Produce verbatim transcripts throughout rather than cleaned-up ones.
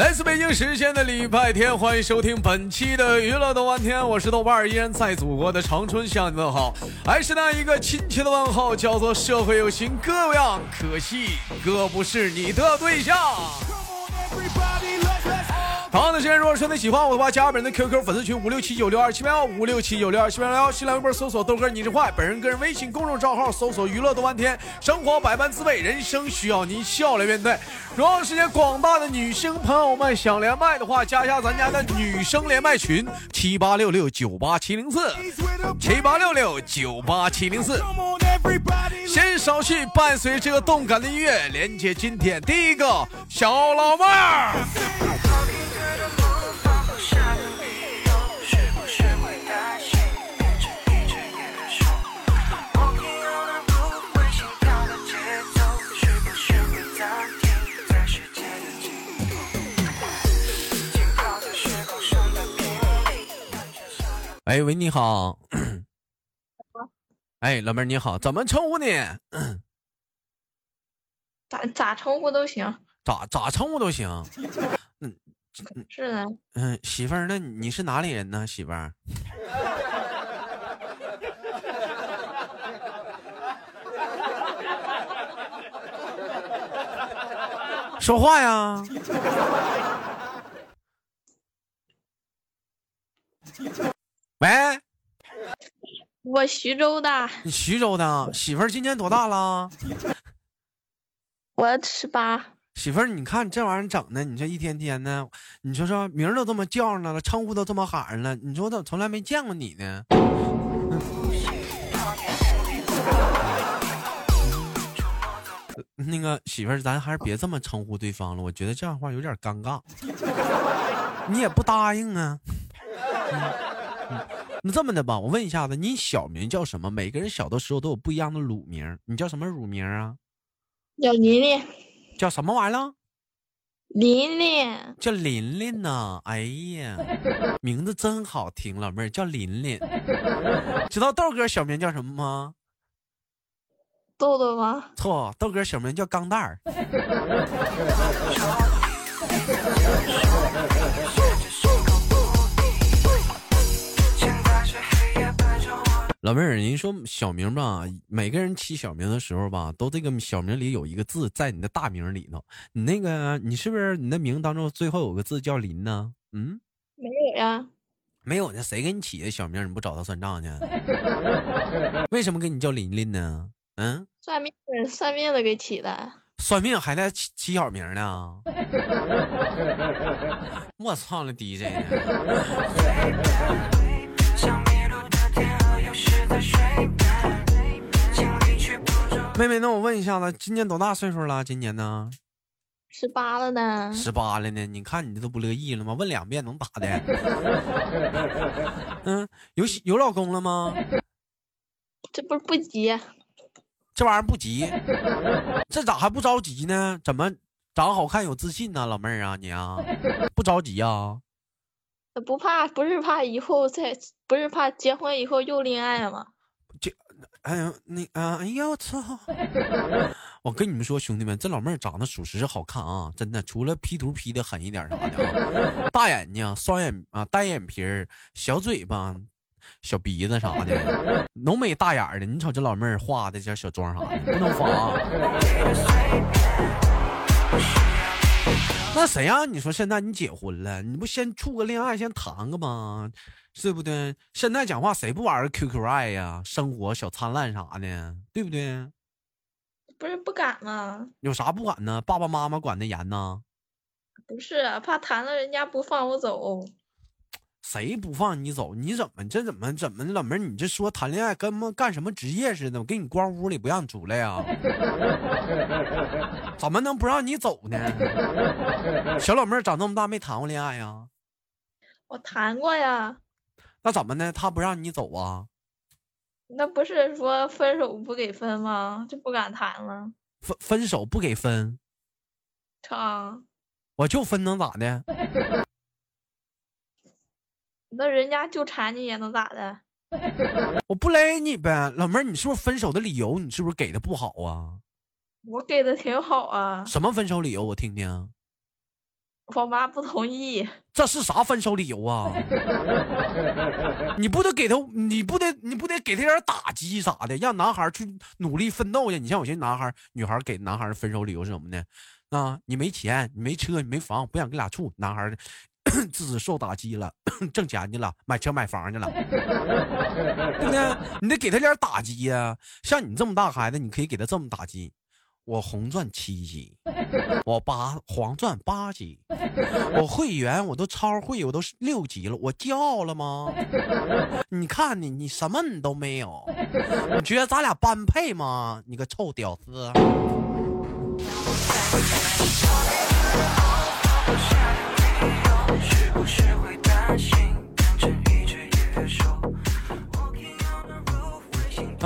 来自北京时间的礼拜天，欢迎收听本期的娱乐豆瓣天，我是豆瓣，依然在祖国的长春向你问好，还是那一个亲切的问候，叫做社会有型哥有样，可惜哥不是你的对象。同样的时间，如果说你喜欢我的话，加本人的 Q Q 粉丝群五六七九六二七八幺五六七九六二七八幺，新浪微博搜索豆哥你是坏，本人个人微信公众账号搜索娱乐豆瓣天，生活百般滋味，人生需要您笑来面对。如果时间广大的女性朋友们想连麦的话，加一下咱家的女生连麦群七八六六九八七零四 七八六六九八七零四，先少去伴随这个动感的音乐，连接今天第一个小老妹儿。哎喂，你好。哎，老妹儿你好，怎么称呼你？咋咋称呼都行，咋咋称呼都行。嗯，是的。嗯，媳妇儿，那你是哪里人呢？媳妇儿。说话呀。喂，我徐州的。你徐州的，媳妇儿今年多大了？我十八。媳妇儿，你看这玩意儿整的，你这一天天的，你说说名都这么叫上了，称呼都这么喊上了，你说我从来没见过你呢。那个媳妇儿，咱还是别这么称呼对方了，我觉得这样的话有点尴尬。你也不答应啊。嗯嗯、那这么的吧，我问一下子，你小名叫什么？每个人小的时候都有不一样的乳名，你叫什么乳名啊？叫琳琳。叫什么玩意儿？琳琳。叫琳琳呢？哎呀，名字真好听，老妹儿叫琳琳。知道豆哥小名叫什么吗？豆豆吗？错，豆哥小名叫钢蛋儿。老妹儿，人家说小名吧，每个人起小名的时候吧，都这个小名里有一个字在你的大名里头。你那个，你是不是你的名当中最后有个字叫林呢？嗯，没有呀，没有呢。谁给你起的小名？你不找他算账去？为什么给你叫林林呢？嗯，算命，算命的给起的。算命还在起起小名呢？我操了 D J 呢！妹妹，那我问一下子，今年多大岁数了？今年呢？十八了呢。十八了呢？你看你这都不乐意了吗？问两遍能打的。嗯，有有老公了吗？这不是不急，这玩意儿不急，这咋还不着急呢？怎么长好看有自信呢、啊，老妹儿啊你啊，不着急啊？不怕，不是怕以后再，不是怕结婚以后又恋爱吗？这。哎呀，那啊，哎呀，我操！我跟你们说，兄弟们，这老妹儿长得属实是好看啊，真的。除了 P 图 P 的狠一点啥的、啊，大眼睛、双眼啊、单眼皮儿、小嘴巴、小鼻子啥的，浓眉大眼的。你瞅这老妹儿画的这小妆啥的，不能发、啊。那谁让、啊、你说现在你结婚了，你不先处个恋爱，先谈个吗？对不对？现在讲话谁不玩 Q Q 爱呀、啊？生活小灿烂啥的，对不对？不是不敢吗？有啥不敢呢？爸爸妈妈管得严呢？不是、啊，怕谈了人家不放我走。谁不放你走？你怎么这怎么怎么老妹儿？你这说谈恋爱跟干干什么职业似的？我给你关屋里不让你出来呀、啊，怎么能不让你走呢？小老妹儿长这么大没谈过恋爱呀？我谈过呀。那怎么呢？他不让你走啊？那不是说分手不给分吗？就不敢谈了。分分手不给分？啊！我就分能咋的？那人家就缠你也能咋的？我不勒你呗。老妹儿，你是不是分手的理由你是不是给的不好啊？我给的挺好啊。什么分手理由我听听。我妈不同意。这是啥分手理由啊？你不得给他，你不得你不得给他点打击啥的，让男孩去努力奋斗去。你像有些男孩女孩给男孩分手理由是什么呢？啊，你没钱，你没车，你没房，不想跟俩处。男孩自己受打击了，挣钱去了，买车买房去了，对不对？你得给他点打击呀、啊。像你这么大孩子，你可以给他这么打击。我红钻七级，我八黄钻八级，我会员我都超会，我都六级了，我骄傲了吗？你看你，你什么你都没有，你觉得咱俩般配吗？你个臭屌丝！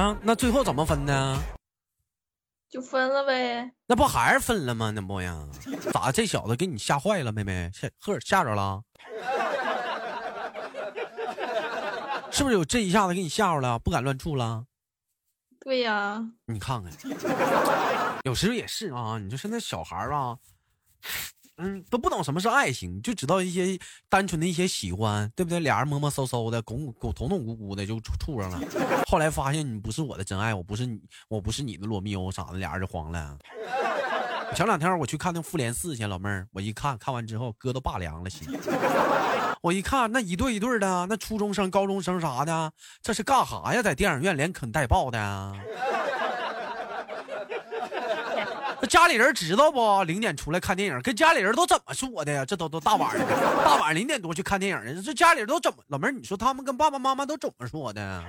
啊，那最后怎么分呢？就分了呗，那不还是分了吗？那不呀，咋这小子给你吓坏了？妹妹吓呵吓着了，是不是有这一下子给你吓着了，不敢乱处了？对呀、啊，你看看，有时候也是啊。你说现在小孩啊，嗯，都不懂什么是爱情，就知道一些单纯的一些喜欢，对不对？俩人摸摸搜搜的，拱拱捅捅咕咕的就处上了。后来发现你不是我的真爱，我不是你，我不是你的罗密欧啥的，俩人就黄了。前两天我去看那《复联四》去，老妹儿，我一看看完之后，哥都拔凉了心。我一看那一对一对的，那初中生、高中生啥的，这是干啥呀？在电影院连啃带抱的、啊。家里人知道不？零点出来看电影，跟家里人都怎么说的呀？这都都大晚上，大晚上零点多去看电影，这家里人都怎么？老妹儿，你说他们跟爸爸妈妈都怎么说的？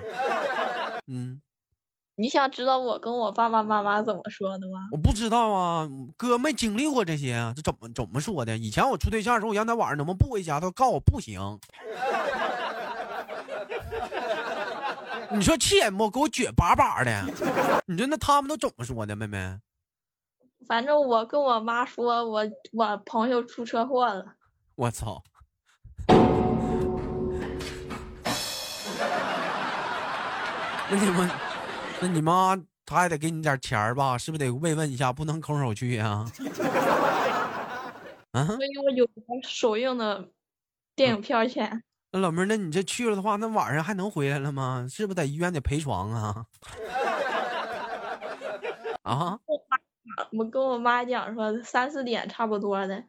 嗯，你想知道我跟我爸爸妈妈怎么说的吗？我不知道啊，哥没经历过这些，这怎么怎么说的？以前我处对象的时候，我让他晚上能不能不回家，他告我不行。你说气眼不？给我撅巴巴的。你说那他们都怎么说的，妹妹？反正我跟我妈说我我朋友出车祸了，我操！那你们那你妈她还得给你点钱吧，是不是得慰问一下，不能空手去啊？啊！所以我有首映的电影票钱、嗯、那老妹儿，那你这去了的话，那晚上还能回来了吗？是不是在医院得陪床啊？啊！我跟我妈讲说三四点差不多的。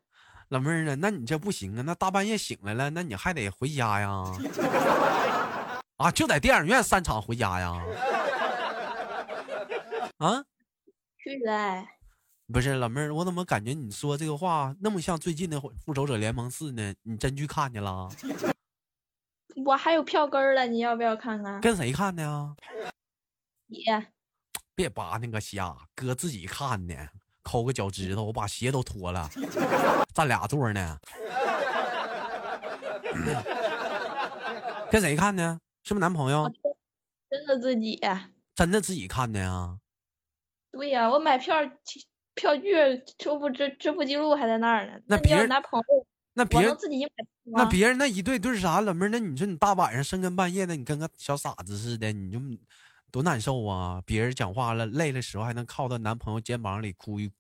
老妹儿啊，那你这不行啊，那大半夜醒来了，那你还得回家呀？啊，就在电影院三场回家呀？啊，去了。不是老妹儿，我怎么感觉你说这个话那么像最近的《复仇者联盟四》呢？你真去看去了？我还有票根了，你要不要看看？跟谁看的呀？你。别拔那个虾，哥自己看呢，抠个脚趾头，我把鞋都脱了，咱俩座呢。跟谁看呢？是不是男朋友？真的自己，真的自己看的呀？对呀、啊，我买票票据、支付支支付记录还在那儿呢。那别人男朋友，那别人自己买，那别人那一对对啥？老妹儿，那你说你大晚上深更半夜的，你跟个小傻子似的，你就。多难受啊！别人讲话了，累的时候还能靠到男朋友肩膀里哭一，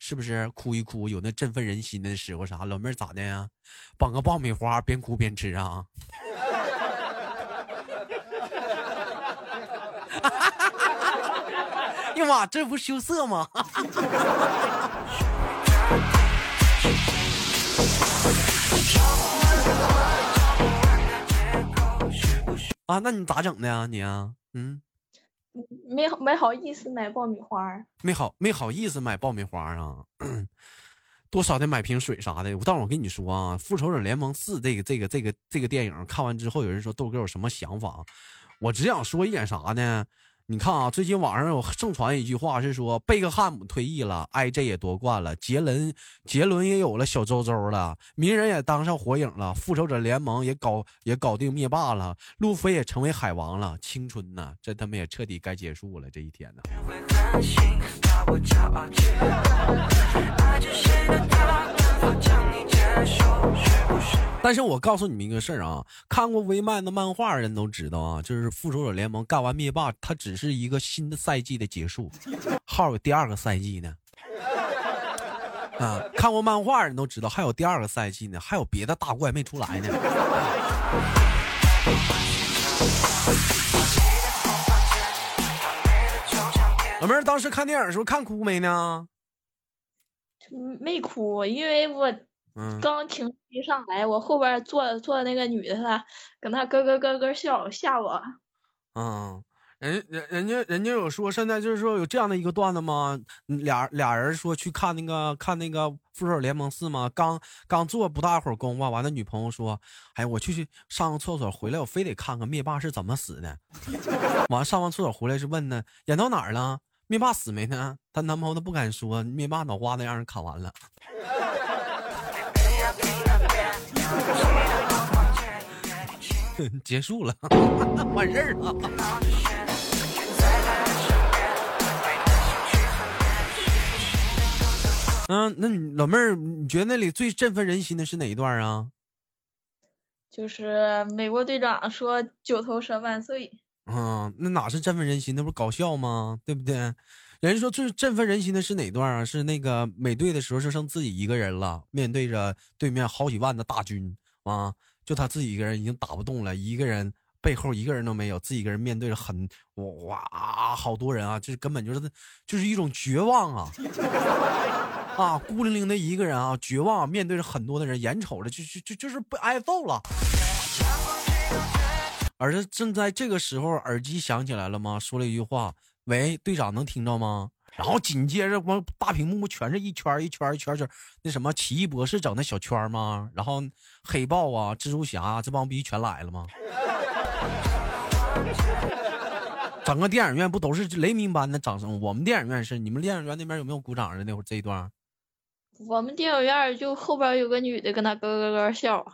是不是哭一哭？有那振奋人心的时候啥？老妹儿咋的呀？绑个爆米花，边哭边吃啊！哎呀妈，这不羞涩吗？啊，那你咋整的呀？你啊，嗯。没没好意思买爆米花，没好没好意思买爆米花啊，多少得买瓶水啥的。我但我跟你说啊，《复仇者联盟四》这个这个这个这个电影看完之后，有人说豆哥有什么想法？我只想说一点啥呢？你看啊，最近网上有盛传一句话是说，贝克汉姆退役了 ，I J 也夺冠了，杰伦杰伦也有了小周周了，鸣人也当上火影了，复仇者联盟也搞也搞定灭霸了，路飞也成为海王了，青春呢，这他们也彻底该结束了这一天呢。但是我告诉你们一个事儿啊，看过微漫的漫画人都知道啊，就是复仇者联盟干完灭霸，它只是一个新的赛季的结束，还有第二个赛季呢。啊，看过漫画人都知道还有第二个赛季呢，还有别的大怪没出来呢。老妹儿当时看电影的时候看哭没呢？没哭，因为我刚情绪上来，我后边坐坐那个女的她跟她咯咯咯咯笑，吓我。嗯，人人人家人家有说现在就是说有这样的一个段子吗？俩俩人说去看那个看那个复仇者联盟四嘛，刚刚做不大会儿功夫，完了女朋友说，哎，我去去上个厕所回来，我非得看看灭霸是怎么死的。完上完厕所回来是问呢，演到哪儿了？灭霸死没呢？她男朋友都不敢说，灭霸脑瓜子让人砍完了。结束了，完事儿了。嗯，那老妹儿，你觉得那里最振奋人心的是哪一段啊？就是美国队长说九头蛇万岁。嗯，那哪是振奋人心？那不是搞笑吗？对不对？人说最振奋人心的是哪段啊？是那个美队的时候，就剩自己一个人了，面对着对面好几万的大军啊。就他自己一个人已经打不动了，一个人背后一个人都没有，自己一个人面对着很哇好多人啊，这根本就是就是一种绝望啊啊，孤零零的一个人啊，绝望啊，面对着很多的人，眼瞅着就就就就是被挨揍了。而是正在这个时候，耳机响起来了吗？说了一句话：“喂，队长能听到吗？”然后紧接着往大屏幕全是一圈一圈一圈圈那什么奇异博士整的小圈吗？然后黑豹啊蜘蛛侠啊这帮逼全来了吗？整个电影院不都是雷鸣般的掌声？我们电影院是，你们电影院那边有没有鼓掌的？那会儿这一段我们电影院就后边有个女的跟他咯咯咯笑。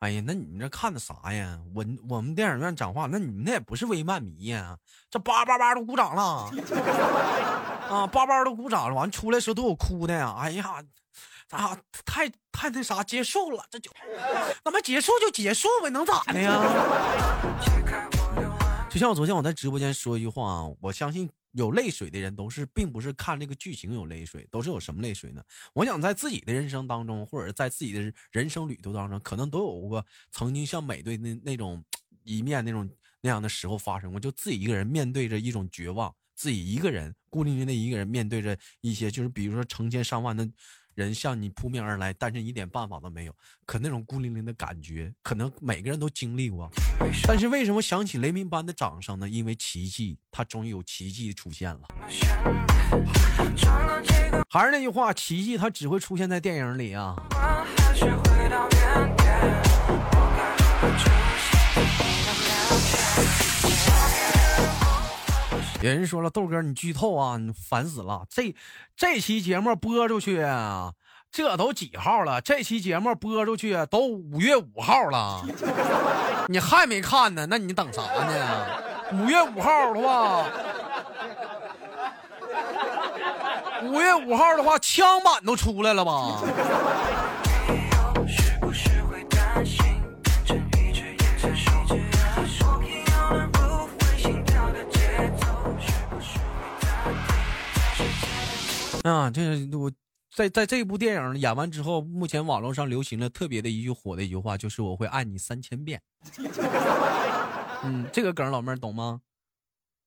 哎呀，那你们这看的啥呀？我我们电影院讲话，那你们那也不是微漫迷呀，这叭叭叭都鼓掌了，啊，叭叭都鼓掌了，完出来时候都有哭的呀。哎呀，啊，太太那啥，结束了，这就那么结束就结束呗，能咋的呀？就像我昨天我在直播间说一句话啊，我相信。有泪水的人都是并不是看这个剧情有泪水，都是有什么泪水呢？我想在自己的人生当中，或者在自己的人生旅途当中，可能都有过曾经像美队那那种一面那种那样的时候发生过，就自己一个人面对着一种绝望，自己一个人孤零零的一个人面对着一些就是比如说成千上万的人向你扑面而来，但是一点办法都没有，可那种孤零零的感觉可能每个人都经历过。但是为什么想起雷鸣般的掌声呢？因为奇迹，它终于有奇迹出现了。还是那句话，奇迹它只会出现在电影里啊。有人说了，豆哥你剧透啊，你烦死了！这这期节目播出去啊，这都几号了？这期节目播出去都五月五号了，你还没看呢？那你等啥呢？五月五号的话，五月五号的话，枪版都出来了吧？啊，这我在在这部电影演完之后，目前网络上流行了特别的一句火的一句话，就是我会爱你三千遍。嗯，这个梗老妹儿懂吗？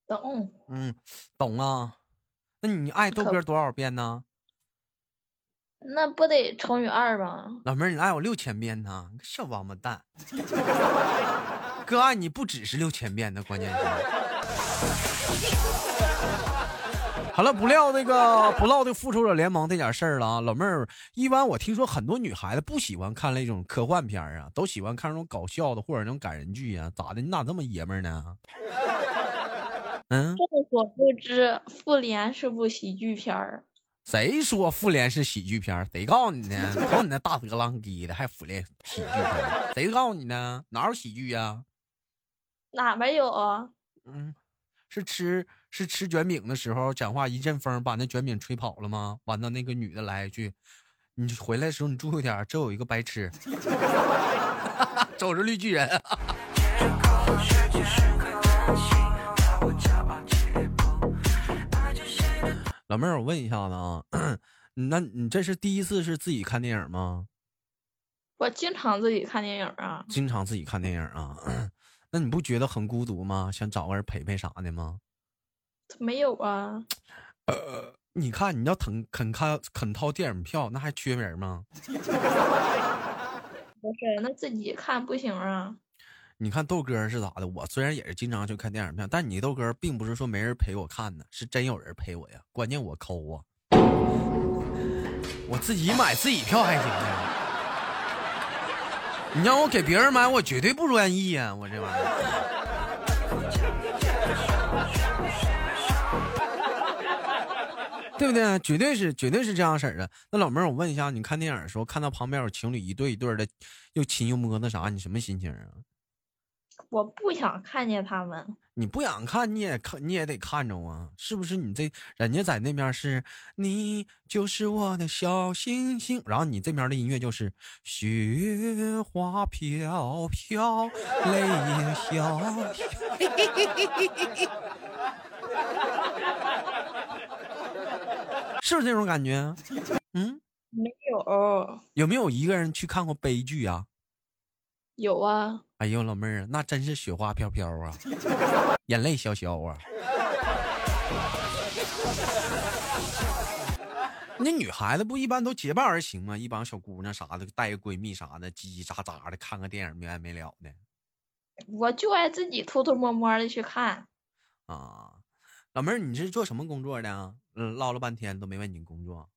懂。嗯，懂啊。那你爱豆哥多少遍呢？那不得乘以二吧？老妹儿，你爱我六千遍呢，小王八蛋。哥爱你不只是六千遍的，关键是。好了，不聊那个不唠的复仇者联盟这点事儿了啊，老妹儿，一般我听说很多女孩子不喜欢看那种科幻片啊，都喜欢看那种搞笑的或者那种感人剧啊，咋的？你咋这么爷们儿呢？嗯，我不知复联是部喜剧片儿。谁说复联是喜剧片？谁告诉你呢？瞅你那大舌浪滴的，还复联喜剧片？谁告诉你呢？哪有喜剧呀？哪没有啊？嗯，是吃。是吃卷饼的时候讲话一阵风把那卷饼吹跑了吗？完了那个女的来一句，你回来的时候你注意点，这有一个白痴。走着绿巨人。老妹儿我问一下呢啊，那你这是第一次是自己看电影吗？我经常自己看电影啊。经常自己看电影啊。那你不觉得很孤独吗？想找个人陪陪啥的吗？没有啊。呃，你看你要肯肯看肯掏电影票，那还缺人吗？不是，那自己看不行啊。你看豆哥是咋的？我虽然也是经常去看电影票，但你豆哥并不是说没人陪我看呢，是真有人陪我呀。关键我抠啊，我自己买自己票还行呀。你让我给别人买，我绝对不愿意呀、啊，我这玩意儿，对不对？绝对是，绝对是这样式儿的。那老妹儿，我问一下，你看电影的时候，看到旁边有情侣一对一对的，又亲又摸的啥，你什么心情啊？我不想看见他们。你不想看你也看你也得看着啊，是不是？你这人家在那边是你就是我的小星星，然后你这边的音乐就是雪花飘飘泪也飘飘，是不是这种感觉？嗯，没有。有没有一个人去看过悲剧啊？有啊。哎呦老妹儿，那真是雪花飘飘啊，眼泪潇潇啊。那女孩子不一般都结伴而行吗？一帮小姑娘啥的，带个闺蜜啥的，叽叽喳喳的看个电影没完没了的。我就爱自己偷偷摸摸的去看啊。老妹儿，你是做什么工作的啊？嗯，唠了半天都没问你工作。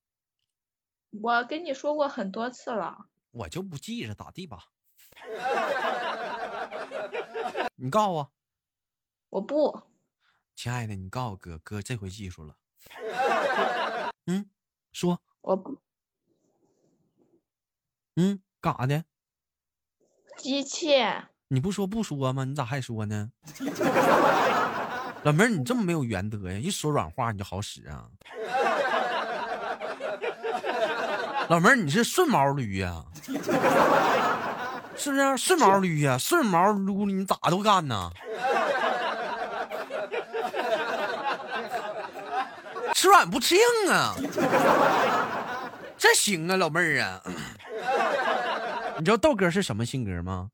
我跟你说过很多次了，我就不记着，咋地吧？你告诉我。我不。亲爱的，你告诉哥，哥这回技术了。嗯，说。我不。嗯，干啥的？机器。你不说不说吗？你咋还说呢？老妹儿，你这么没有原则呀！一说软话你就好使啊。老妹儿，你是顺毛驴呀、啊。是不是顺毛驴呀、啊？顺毛撸你咋都干呢？吃软不吃硬啊！这行啊，老妹儿啊！你知道豆哥是什么性格吗？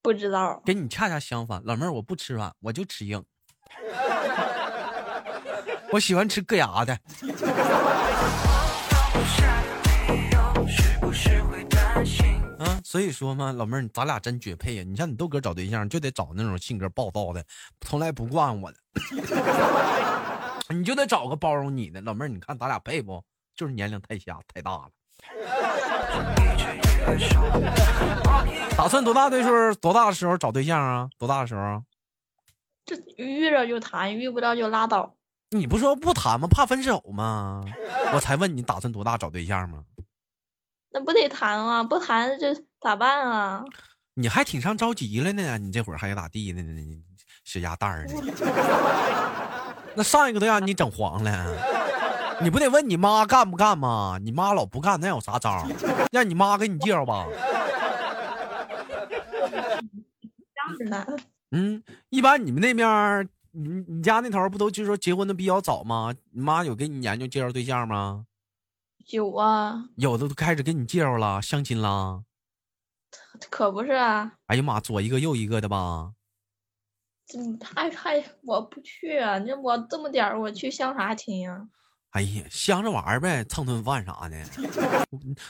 不知道。跟你恰恰相反，老妹儿，我不吃软，我就吃硬。我喜欢吃硌牙的。所以说嘛，老妹儿，咱俩真绝配呀！你像你豆哥找对象，就得找那种性格暴躁的，从来不惯我的，你就得找个包容你的。老妹儿，你看咱俩配不？就是年龄太小太大了。打算多大岁数？多大的时候找对象啊？多大的时候？这遇着就谈，遇不到就拉倒。你不说不谈吗？怕分手吗？我才问你打算多大找对象吗？那不得谈啊，不谈这咋办啊？你还挺上着急了呢，你这会儿还咋地呢？你是鸭蛋儿呢？那上一个都让你整黄了，你不得问你妈干不干吗？你妈老不干，那有啥招？让你妈给你介绍吧。嗯，一般你们那边，你你家那头不都就是说结婚的比较早吗？你妈有给你研究介绍对象吗？有啊，有的都开始给你介绍了，相亲啦，可不是啊！哎呀妈，左一个右一个的吧？嗯，还还我不去啊！那我这么点儿，我去相啥亲呀、啊？哎呀，相着玩呗，蹭顿饭啥的。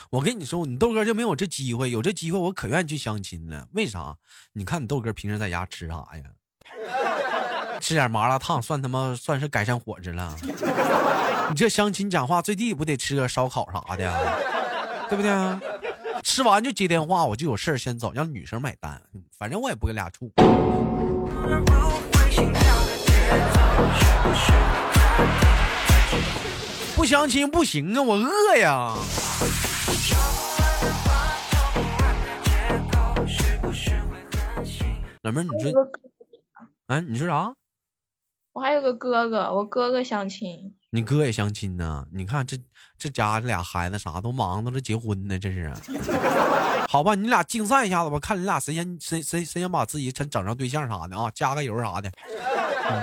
我跟你说，你豆哥就没有这机会，有这机会我可愿去相亲了。为啥？你看你豆哥平时在家吃啥呀？吃点麻辣烫算他妈算是改善伙食了。你这相亲讲话最低不得吃个烧烤啥的、啊、对不对、啊、吃完就接电话，我就有事先走，让女生买单，反正我也不跟俩处。不相亲不行啊，我饿呀。老妹儿，你说啊，你说啥？我还有个哥哥，我哥哥相亲。你哥也相亲呢？你看这这家这俩孩子啥都忙着结婚呢，这是。好吧，你俩竞赛一下子吧，看你俩谁先谁谁谁先把自己整整上对象啥的啊，加个油啥的。嗯、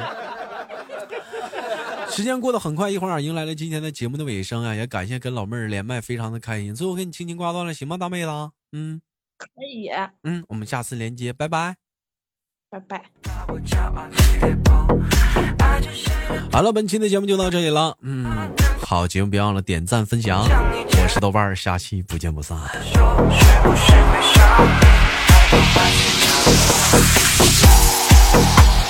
时间过得很快，一会儿迎来了今天的节目的尾声啊，也感谢跟老妹儿连麦，非常的开心。最后跟你轻轻挂断了，行吗，大妹子？嗯，可以。嗯，我们下次连接，拜拜。拜拜。好了，本期的节目就到这里了。嗯，好节目别忘了点赞分享。我是豆瓣，下期不见不散。是不是